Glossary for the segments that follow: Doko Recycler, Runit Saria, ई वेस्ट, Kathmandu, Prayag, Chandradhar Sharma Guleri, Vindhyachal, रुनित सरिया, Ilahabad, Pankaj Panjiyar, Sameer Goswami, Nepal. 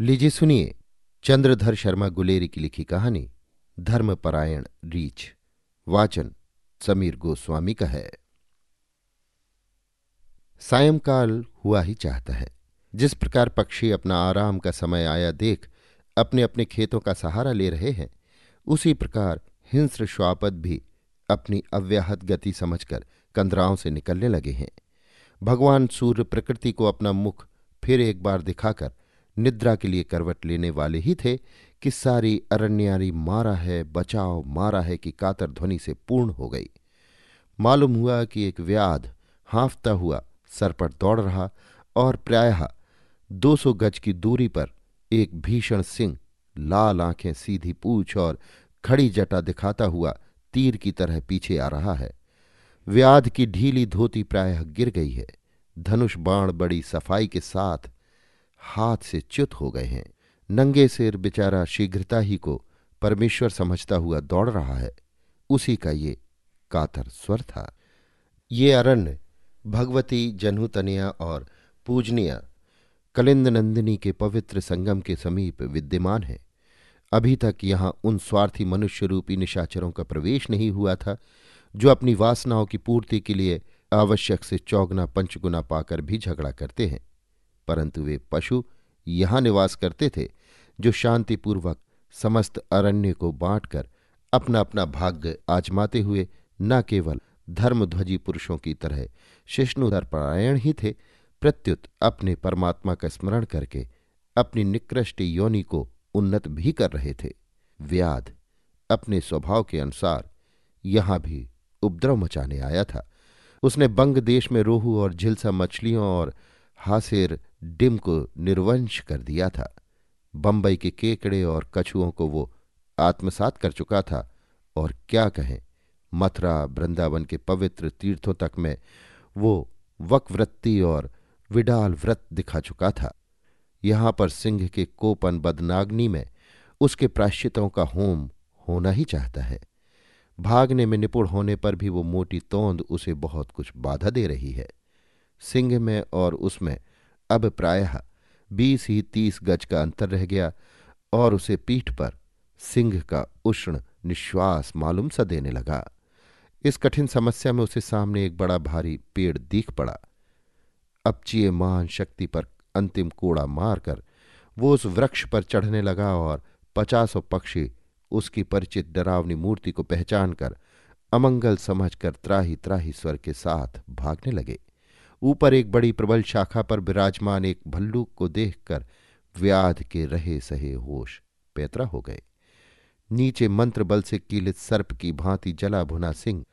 लीजिए सुनिए चंद्रधर शर्मा गुलेरी की लिखी कहानी धर्मपरायण रीछ। वाचन समीर गोस्वामी का है। सायंकाल हुआ ही चाहता है। जिस प्रकार पक्षी अपना आराम का समय आया देख अपने अपने खेतों का सहारा ले रहे हैं, उसी प्रकार हिंस्र श्वापद भी अपनी अव्याहत गति समझकर कंदराओं से निकलने लगे हैं। भगवान सूर्य प्रकृति को अपना मुख फिर एक बार दिखाकर निद्रा के लिए करवट लेने वाले ही थे कि सारी अरण्यारी मारा है बचाओ मारा है कि कातर ध्वनि से पूर्ण हो गई। मालूम हुआ कि एक व्याध हाँफता हुआ सर पर दौड़ रहा और प्रायः 200 गज की दूरी पर एक भीषण सिंह, लाल आंखें, सीधी पूछ और खड़ी जटा दिखाता हुआ तीर की तरह पीछे आ रहा है। व्याध की ढीली धोती प्रायः गिर गई है। धनुष बाण बड़ी सफाई के साथ हाथ से च्युत हो गए हैं। नंगे सिर बेचारा शीघ्रता ही को परमेश्वर समझता हुआ दौड़ रहा है। उसी का ये कातर स्वर था। ये अरण्य भगवती, जन्हूतनिया और पूजनिया कलिंद नंदिनी के पवित्र संगम के समीप विद्यमान है। अभी तक यहाँ उन स्वार्थी मनुष्य रूपी निशाचरों का प्रवेश नहीं हुआ था जो अपनी वासनाओं की पूर्ति के लिए आवश्यक से चौगुना पंचगुना पाकर भी झगड़ा करते हैं, परंतु वे पशु यहाँ निवास करते थे जो शांतिपूर्वक समस्त अरण्य को बांटकर अपना अपना भाग्य आजमाते हुए न केवल धर्मध्वजी पुरुषों की तरह शिष्णुधर्परायण ही थे, प्रत्युत अपने परमात्मा का स्मरण करके अपनी निकृष्ट योनि को उन्नत भी कर रहे थे। व्याध अपने स्वभाव के अनुसार यहाँ भी उपद्रव मचाने आया था। उसने बंग देश में रोहू और झिलसा मछलियों और हासेर डिम को निर्वंश कर दिया था। बंबई के केकड़े और कछुओं को वो आत्मसात कर चुका था और क्या कहें, मथुरा वृंदावन के पवित्र तीर्थों तक में वो वकवृत्ति और विडाल व्रत दिखा चुका था। यहाँ पर सिंह के कोपन बदनाग्नि में उसके प्राश्चितों का होम होना ही चाहता है। भागने में निपुण होने पर भी वो मोटी तोंद उसे बहुत कुछ बाधा दे रही है। सिंह में और उसमें अब प्रायः 20 ही 30 गज का अंतर रह गया और उसे पीठ पर सिंह का उष्ण निश्वास मालूम सा देने लगा। इस कठिन समस्या में उसे सामने एक बड़ा भारी पेड़ दिख पड़ा। अब चीयमान शक्ति पर अंतिम कोड़ा मारकर वो उस वृक्ष पर चढ़ने लगा और 50 पक्षी उसकी परिचित डरावनी मूर्ति को पहचान कर अमंगल समझकर त्राही त्राही स्वर के साथ भागने लगे। ऊपर एक बड़ी प्रबल शाखा पर विराजमान एक भल्लूक को देखकर व्याध के रहे सहे होश पैतरा हो गए। नीचे मंत्र बल से कीलित सर्प की भांति जला भुना सिंह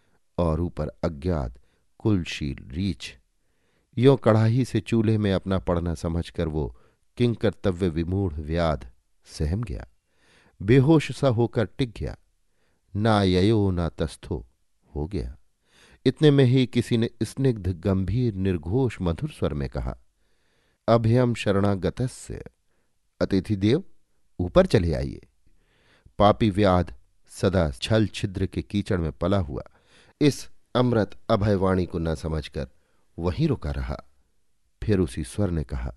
और ऊपर अज्ञात कुलशील रीछ। यों कड़ाही से चूल्हे में अपना पड़ना समझकर वो किंकर्तव्य विमूढ़ व्याध सहम गया, बेहोश सा होकर टिक गया, ना ययो ना तस्थो हो गया। इतने में ही किसी ने स्निग्ध गंभीर निर्घोष मधुर स्वर में कहा, अभयम शरणागतस्य, अतिथि देव ऊपर चले आइए। पापी व्याध सदा छल छिद्र के कीचड़ में पला हुआ इस अमृत अभयवाणी को न समझकर वहीं रुका रहा। फिर उसी स्वर ने कहा,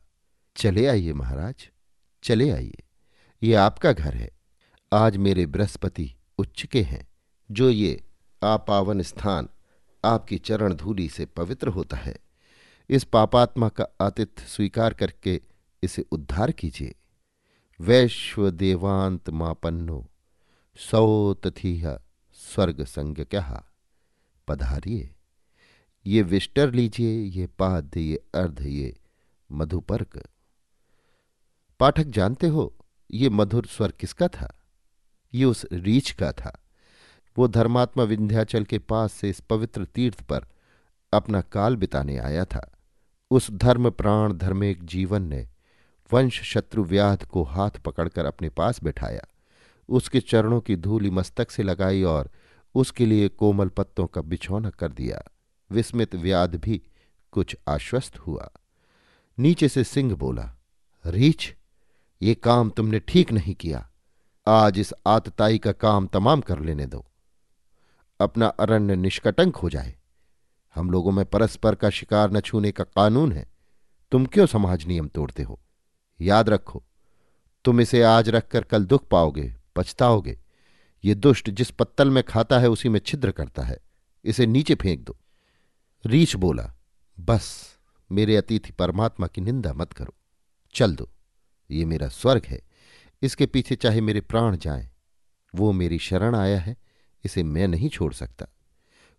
चले आइए महाराज, चले आइए, ये आपका घर है। आज मेरे बृहस्पति उच्च के हैं जो ये आपावन स्थान आपकी चरण धूलि से पवित्र होता है। इस पापात्मा का आतिथ्य स्वीकार करके इसे उद्धार कीजिए। वैश्व देवांत मापन्नो सौतथिह स्वर्ग संज्ञक्या, पधारिए, ये विष्टर लीजिए, ये पाद्य, ये अर्ध, ये मधुपर्क। पाठक जानते हो ये मधुर स्वर किसका था? ये उस रीछ का था। वो धर्मात्मा विंध्याचल के पास से इस पवित्र तीर्थ पर अपना काल बिताने आया था। उस धर्म प्राण धर्मेक जीवन ने वंश शत्रु व्याध को हाथ पकड़कर अपने पास बिठाया, उसके चरणों की धूलि मस्तक से लगाई और उसके लिए कोमल पत्तों का बिछौना कर दिया। विस्मित व्याध भी कुछ आश्वस्त हुआ। नीचे से सिंह बोला, रीछ, ये काम तुमने ठीक नहीं किया। आज इस आतताई का काम तमाम कर लेने दो, अपना अरण्य निष्कटंक हो जाए। हम लोगों में परस्पर का शिकार न छूने का कानून है, तुम क्यों समाज नियम तोड़ते हो? याद रखो, तुम इसे आज रखकर कल दुख पाओगे, पछताओगे। ये दुष्ट जिस पत्तल में खाता है उसी में छिद्र करता है, इसे नीचे फेंक दो। रीछ बोला, बस मेरे अतिथि परमात्मा की निंदा मत करो, चल दो। ये मेरा स्वर्ग है, इसके पीछे चाहे मेरे प्राण जाएं। वो मेरी शरण आया है, इसे मैं नहीं छोड़ सकता।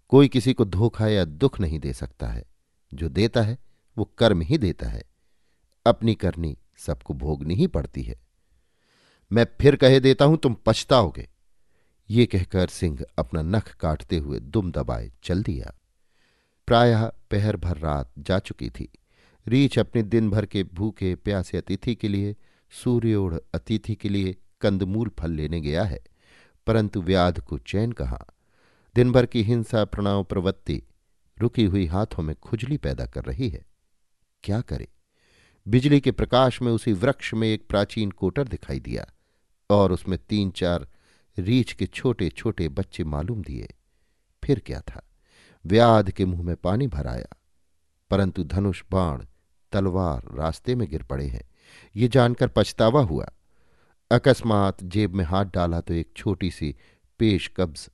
कोई किसी को धोखा या दुख नहीं दे सकता है, जो देता है वो कर्म ही देता है, अपनी करनी सबको भोगनी ही पड़ती है। मैं फिर कह देता हूं, तुम पछताओगे। ये कहकर सिंह अपना नख काटते हुए दुम दबाए चल दिया। प्रायः पहर भर रात जा चुकी थी। रीछ अपने दिन भर के भूखे प्यासे अतिथि के लिए, सूर्योदय अतिथि के लिए कंदमूल फल लेने गया है, परंतु व्याध को चैन कहाँ। दिन भर की हिंसा प्रणव प्रवृत्ति रुकी हुई हाथों में खुजली पैदा कर रही है, क्या करे। बिजली के प्रकाश में उसी वृक्ष में एक प्राचीन कोटर दिखाई दिया और उसमें 3-4 रीछ के छोटे छोटे बच्चे मालूम दिए। फिर क्या था, व्याध के मुंह में पानी भराया, परंतु धनुष, बाण, तलवार रास्ते में गिर पड़े हैं। ये जानकर पछतावा हुआ। अकस्मात जेब में हाथ डाला तो एक छोटी सी पेशकब्ज।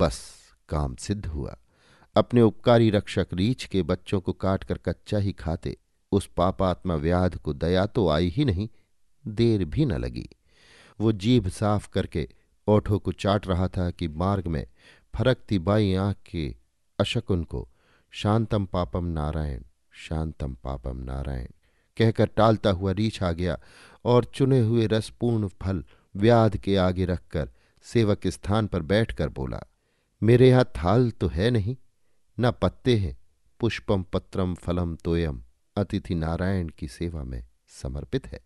बस काम सिद्ध हुआ। अपने उपकारी रक्षक रीछ के बच्चों को काटकर कच्चा ही खाते उस पापात्मा व्याध को दया तो आई ही नहीं, देर भी न लगी। वो जीभ साफ करके ओठों को चाट रहा था कि मार्ग में फरकती बाई आंख के अशकुन को शांतम पापम नारायण, शांतम पापम नारायण कहकर टालता हुआ रीछ आ गया और चुने हुए रसपूर्ण फल व्याध के आगे रखकर सेवक स्थान पर बैठकर बोला, मेरे यहाँ थाल तो है नहीं, न पत्ते हैं। पुष्पम पत्रम फलम तोयम अतिथि नारायण की सेवा में समर्पित है।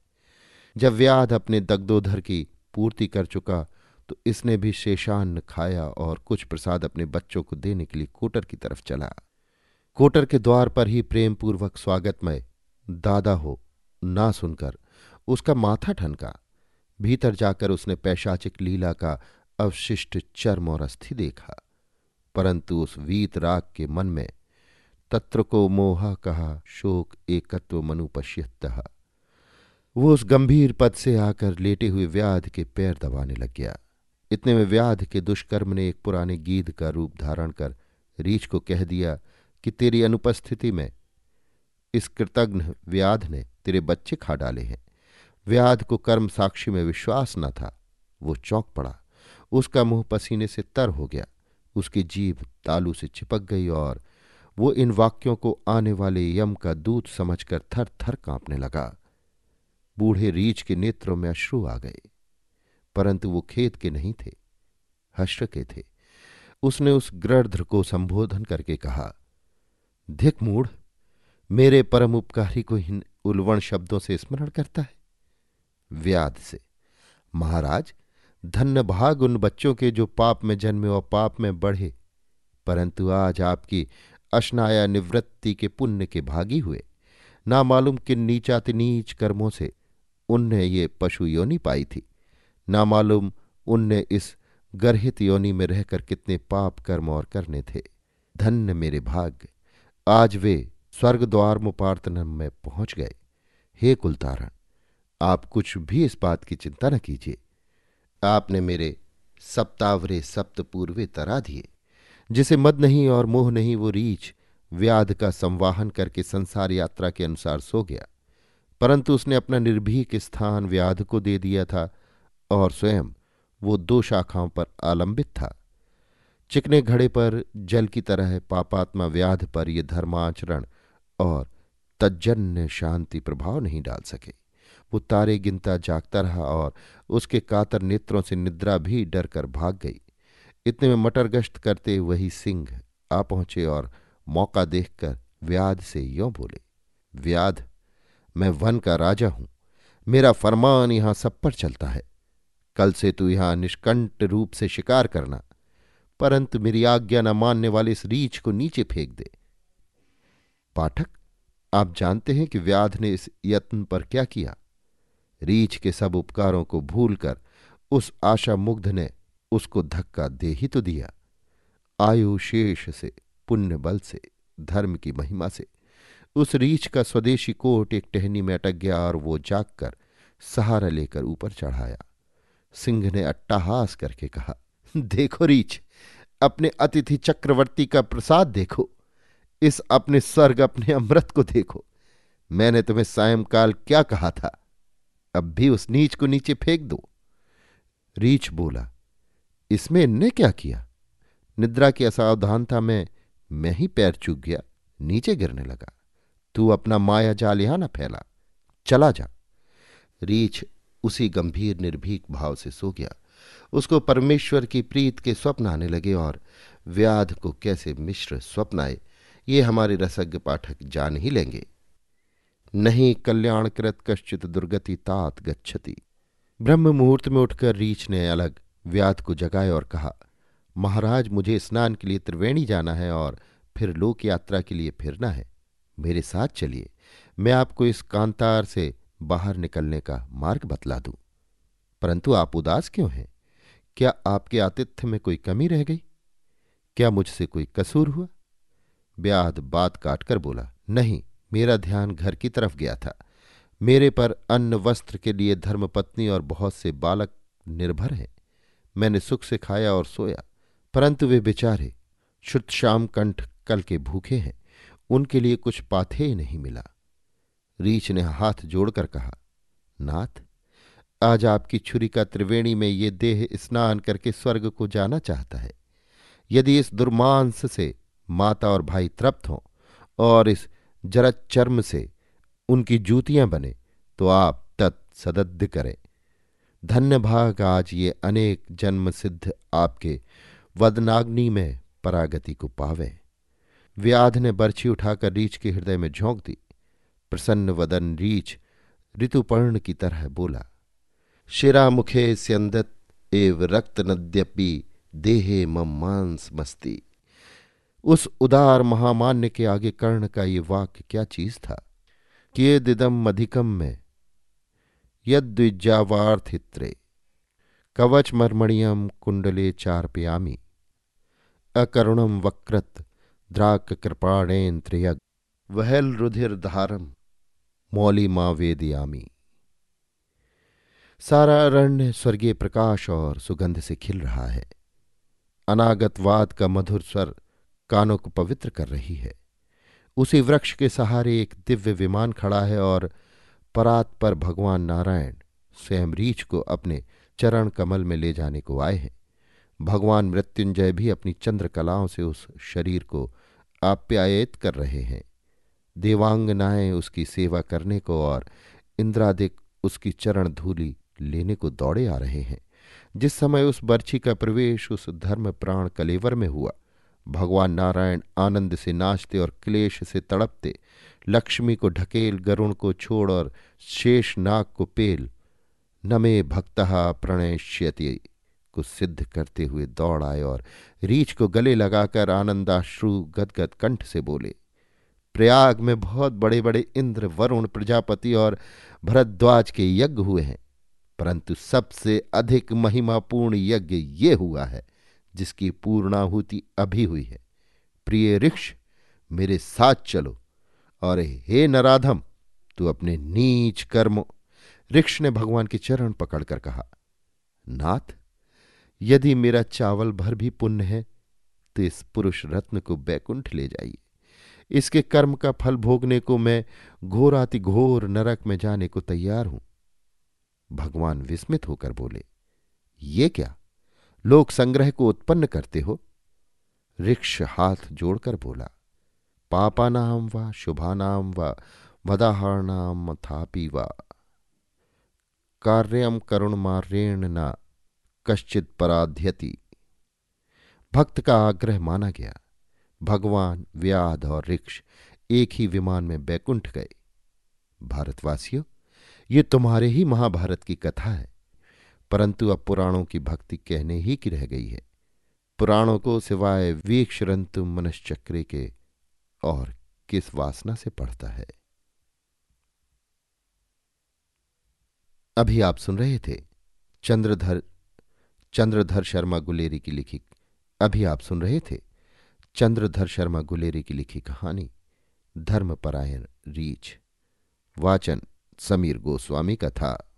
जब व्याध अपने दग्धोधर की पूर्ति कर चुका तो इसने भी शेषान्न खाया और कुछ प्रसाद अपने बच्चों को देने के लिए कोटर की तरफ चला। कोटर के द्वार पर ही प्रेमपूर्वक स्वागतमय दादा हो ना सुनकर उसका माथा ठनका। भीतर जाकर उसने पैशाचिक लीला का अवशिष्ट चर्म और अस्थि देखा, परंतु उस वीत राग के मन में तत्र को मोहा कहा शोक एकत्व मनुपश्यतः। वो उस गंभीर पद से आकर लेटे हुए व्याध के पैर दबाने लग गया। इतने में व्याध के दुष्कर्म ने एक पुराने गीध का रूप धारण कर रीछ को कह दिया कि तेरी अनुपस्थिति में इस कृतघ्न व्याध ने तेरे बच्चे खा डाले हैं। व्याध को कर्म साक्षी में विश्वास न था, वो चौंक पड़ा। उसका मुंह पसीने से तर हो गया, उसकी जीभ तालू से चिपक गई और वो इन वाक्यों को आने वाले यम का दूत समझकर थर थर कांपने लगा। बूढ़े रीछ के नेत्रों में अश्रु आ गए, परंतु वो खेद के नहीं थे, हश्र के थे। उसने उस गृध्र को संबोधन करके कहा, धिक मूढ़, मेरे परम उपकारी को इन उल्वण शब्दों से स्मरण करता है। व्याध से, महाराज, धन्य भाग उन बच्चों के जो पाप में जन्मे और पाप में बढ़े, परंतु आज आपकी अश्नाया निवृत्ति के पुण्य के भागी हुए। ना मालूम किन नीचातिनीच कर्मों से उनने ये पशु योनि पाई थी, ना मालूम उनने इस गर्हित योनि में रहकर कितने पाप कर्म और करने थे। धन्य मेरे भाग, आज वे स्वर्ग द्वार मुपार्तनम में पहुंच गए। हे कुलतारण, आप कुछ भी इस बात की चिंता न कीजिए। आपने मेरे सप्तावरे सप्त पूर्वे तरा दिए। जिसे मद नहीं और मोह नहीं वो रीछ व्याध का संवाहन करके संसार यात्रा के अनुसार सो गया, परंतु उसने अपना निर्भीक स्थान व्याध को दे दिया था और स्वयं वो 2 शाखाओं पर आलंबित था। चिकने घड़े पर जल की तरह पापात्मा व्याध पर ये धर्माचरण और तज्जन्य शांति प्रभाव नहीं डाल सके। वो तारे गिनता जागता रहा और उसके कातर नेत्रों से निद्रा भी डर कर भाग गई। इतने में मटर गश्त करते वही सिंह आ पहुंचे और मौका देखकर व्याध से यों बोले, व्याध, मैं वन का राजा हूं, मेरा फरमान यहां सब पर चलता है। कल से तू यहां निष्कंट रूप से शिकार करना, परंतु मेरी आज्ञा न मानने वाले इस रीछ को नीचे फेंक दे। पाठक, आप जानते हैं कि व्याध ने इस यत्न पर क्या किया। रीछ के सब उपकारों को भूलकर उस आशा मुग्ध ने उसको धक्का दे ही तो दिया। आयु शेष से, पुण्य बल से, धर्म की महिमा से उस रीछ का स्वदेशी कोट एक टहनी में अटक गया और वो जागकर सहारा लेकर ऊपर चढ़ाया। सिंह ने अट्टहास करके कहा, देखो रीछ, अपने अतिथि चक्रवर्ती का प्रसाद देखो, इस अपने स्वर्ग अपने अमृत को देखो। मैंने तुम्हें सायंकाल क्या कहा था, अब भी उस नीच को नीचे फेंक दो। रीछ बोला, इसमें इनने क्या किया? निद्रा की असावधानता में मैं ही पैर चूक गया, नीचे गिरने लगा। तू अपना माया जाल यहां न फैला, चला जा। रीछ उसी गंभीर निर्भीक भाव से सो गया। उसको परमेश्वर की प्रीत के स्वप्न आने लगे, और व्याध को कैसे मिश्र स्वप्न आए ये हमारे रसज्ञ पाठक जान ही लेंगे। नहीं कल्याणकृत कश्चित दुर्गति तात गच्छति। ब्रह्म मुहूर्त में उठकर रीछ ने अलग व्याध को जगाया और कहा, महाराज, मुझे स्नान के लिए त्रिवेणी जाना है और फिर लोक यात्रा के लिए फिरना है। मेरे साथ चलिए, मैं आपको इस कांतार से बाहर निकलने का मार्ग बतला दूं। परंतु आप उदास क्यों हैं? क्या आपके आतिथ्य में कोई कमी रह गई? क्या मुझसे कोई कसूर हुआ? व्याध बात काटकर बोला, नहीं, मेरा ध्यान घर की तरफ गया था। मेरे पर अन्न वस्त्र के लिए धर्मपत्नी और बहुत से बालक निर्भर हैं। मैंने सुख से खाया और सोया, परंतु वे बेचारे शुद्धश्याम कंठ कल के भूखे हैं, उनके लिए कुछ पाथे ही नहीं मिला। रीछ ने हाथ जोड़कर कहा, नाथ, आज आपकी छुरी का त्रिवेणी में ये देह स्नान करके स्वर्ग को जाना चाहता है। यदि इस दुर्मांस से माता और भाई तृप्त हों और इस जरद चर्म से उनकी जूतियां बने तो आप तत्सद्ध करें। धन्य भाग, आज ये अनेक जन्म सिद्ध आपके वदनाग्नि में परागति को पावे। व्याध ने बर्छी उठाकर रीछ के हृदय में झोंक दी। प्रसन्न वदन रीछ ऋतुपर्ण की तरह बोला, शिरा मुखे स्यंदत एव रक्त नद्यपि देहे मम मांस मस्ती। उस उदार महामान्य के आगे कर्ण का ये वाक्य क्या चीज था कि ये दिदम अधिकम में यद्विजावार्थित्रे कवच मर्मणियम कुंडले चार्पयामी अकरुणम वक्रत द्राक कृपाणेन त्रियग वहल रुधिर धारम मौलिमा वेदयामी। सारा अरण्य स्वर्गीय प्रकाश और सुगंध से खिल रहा है। अनागतवाद का मधुर स्वर कानों को पवित्र कर रही है। उसी वृक्ष के सहारे एक दिव्य विमान खड़ा है और परात पर भगवान नारायण स्वयं रीछ को अपने चरण कमल में ले जाने को आए हैं। भगवान मृत्युंजय भी अपनी चंद्रकलाओं से उस शरीर को आप्यायित कर रहे हैं। देवांगनाएं उसकी सेवा करने को और इंद्रादिक उसकी चरण धूलि लेने को दौड़े आ रहे हैं। जिस समय उस बर्छी का प्रवेश उस धर्म प्राण कलेवर में हुआ, भगवान नारायण आनंद से नाचते और क्लेश से तड़पते, लक्ष्मी को ढकेल, गरुण को छोड़ और शेषनाग को पेल, नमे भक्तः प्रणश्यति को सिद्ध करते हुए दौड़ आए और रीछ को गले लगाकर आनंदाश्रु गदगद कंठ से बोले, प्रयाग में बहुत बड़े बड़े इंद्र, वरुण, प्रजापति और भरद्वाज के यज्ञ हुए हैं, परंतु सबसे अधिक महिमापूर्ण यज्ञ ये हुआ है जिसकी पूर्णाहुति अभी हुई है। प्रिय ऋक्ष, मेरे साथ चलो, और हे नराधम, तू अपने नीच कर्मों। ऋक्ष ने भगवान के चरण पकड़कर कहा, नाथ, यदि मेरा चावल भर भी पुण्य है तो इस पुरुष रत्न को बैकुंठ ले जाइए। इसके कर्म का फल भोगने को मैं घोरातिघोर नरक में जाने को तैयार हूं। भगवान विस्मित होकर बोले, ये क्या, लोक संग्रह को उत्पन्न करते हो? ऋक्ष हाथ जोड़कर बोला, पापानाम वा शुभानाम वा वदाहरणाम थापि वा कार्यम करुणमारेण न कश्चित पराध्यति। भक्त का आग्रह माना गया। भगवान, व्याध और ऋक्ष एक ही विमान में बैकुंठ गए। भारतवासियों, ये तुम्हारे ही महाभारत की कथा है, परंतु अब पुराणों की भक्ति कहने ही की रह गई है। पुराणों को सिवाय वीक्षरंतु मनश्चक्रे के और किस वासना से पढ़ता है। अभी आप सुन रहे थे चंद्रधर शर्मा गुलेरी की लिखी कहानी धर्मपरायण रीछ। वाचन समीर गोस्वामी का था।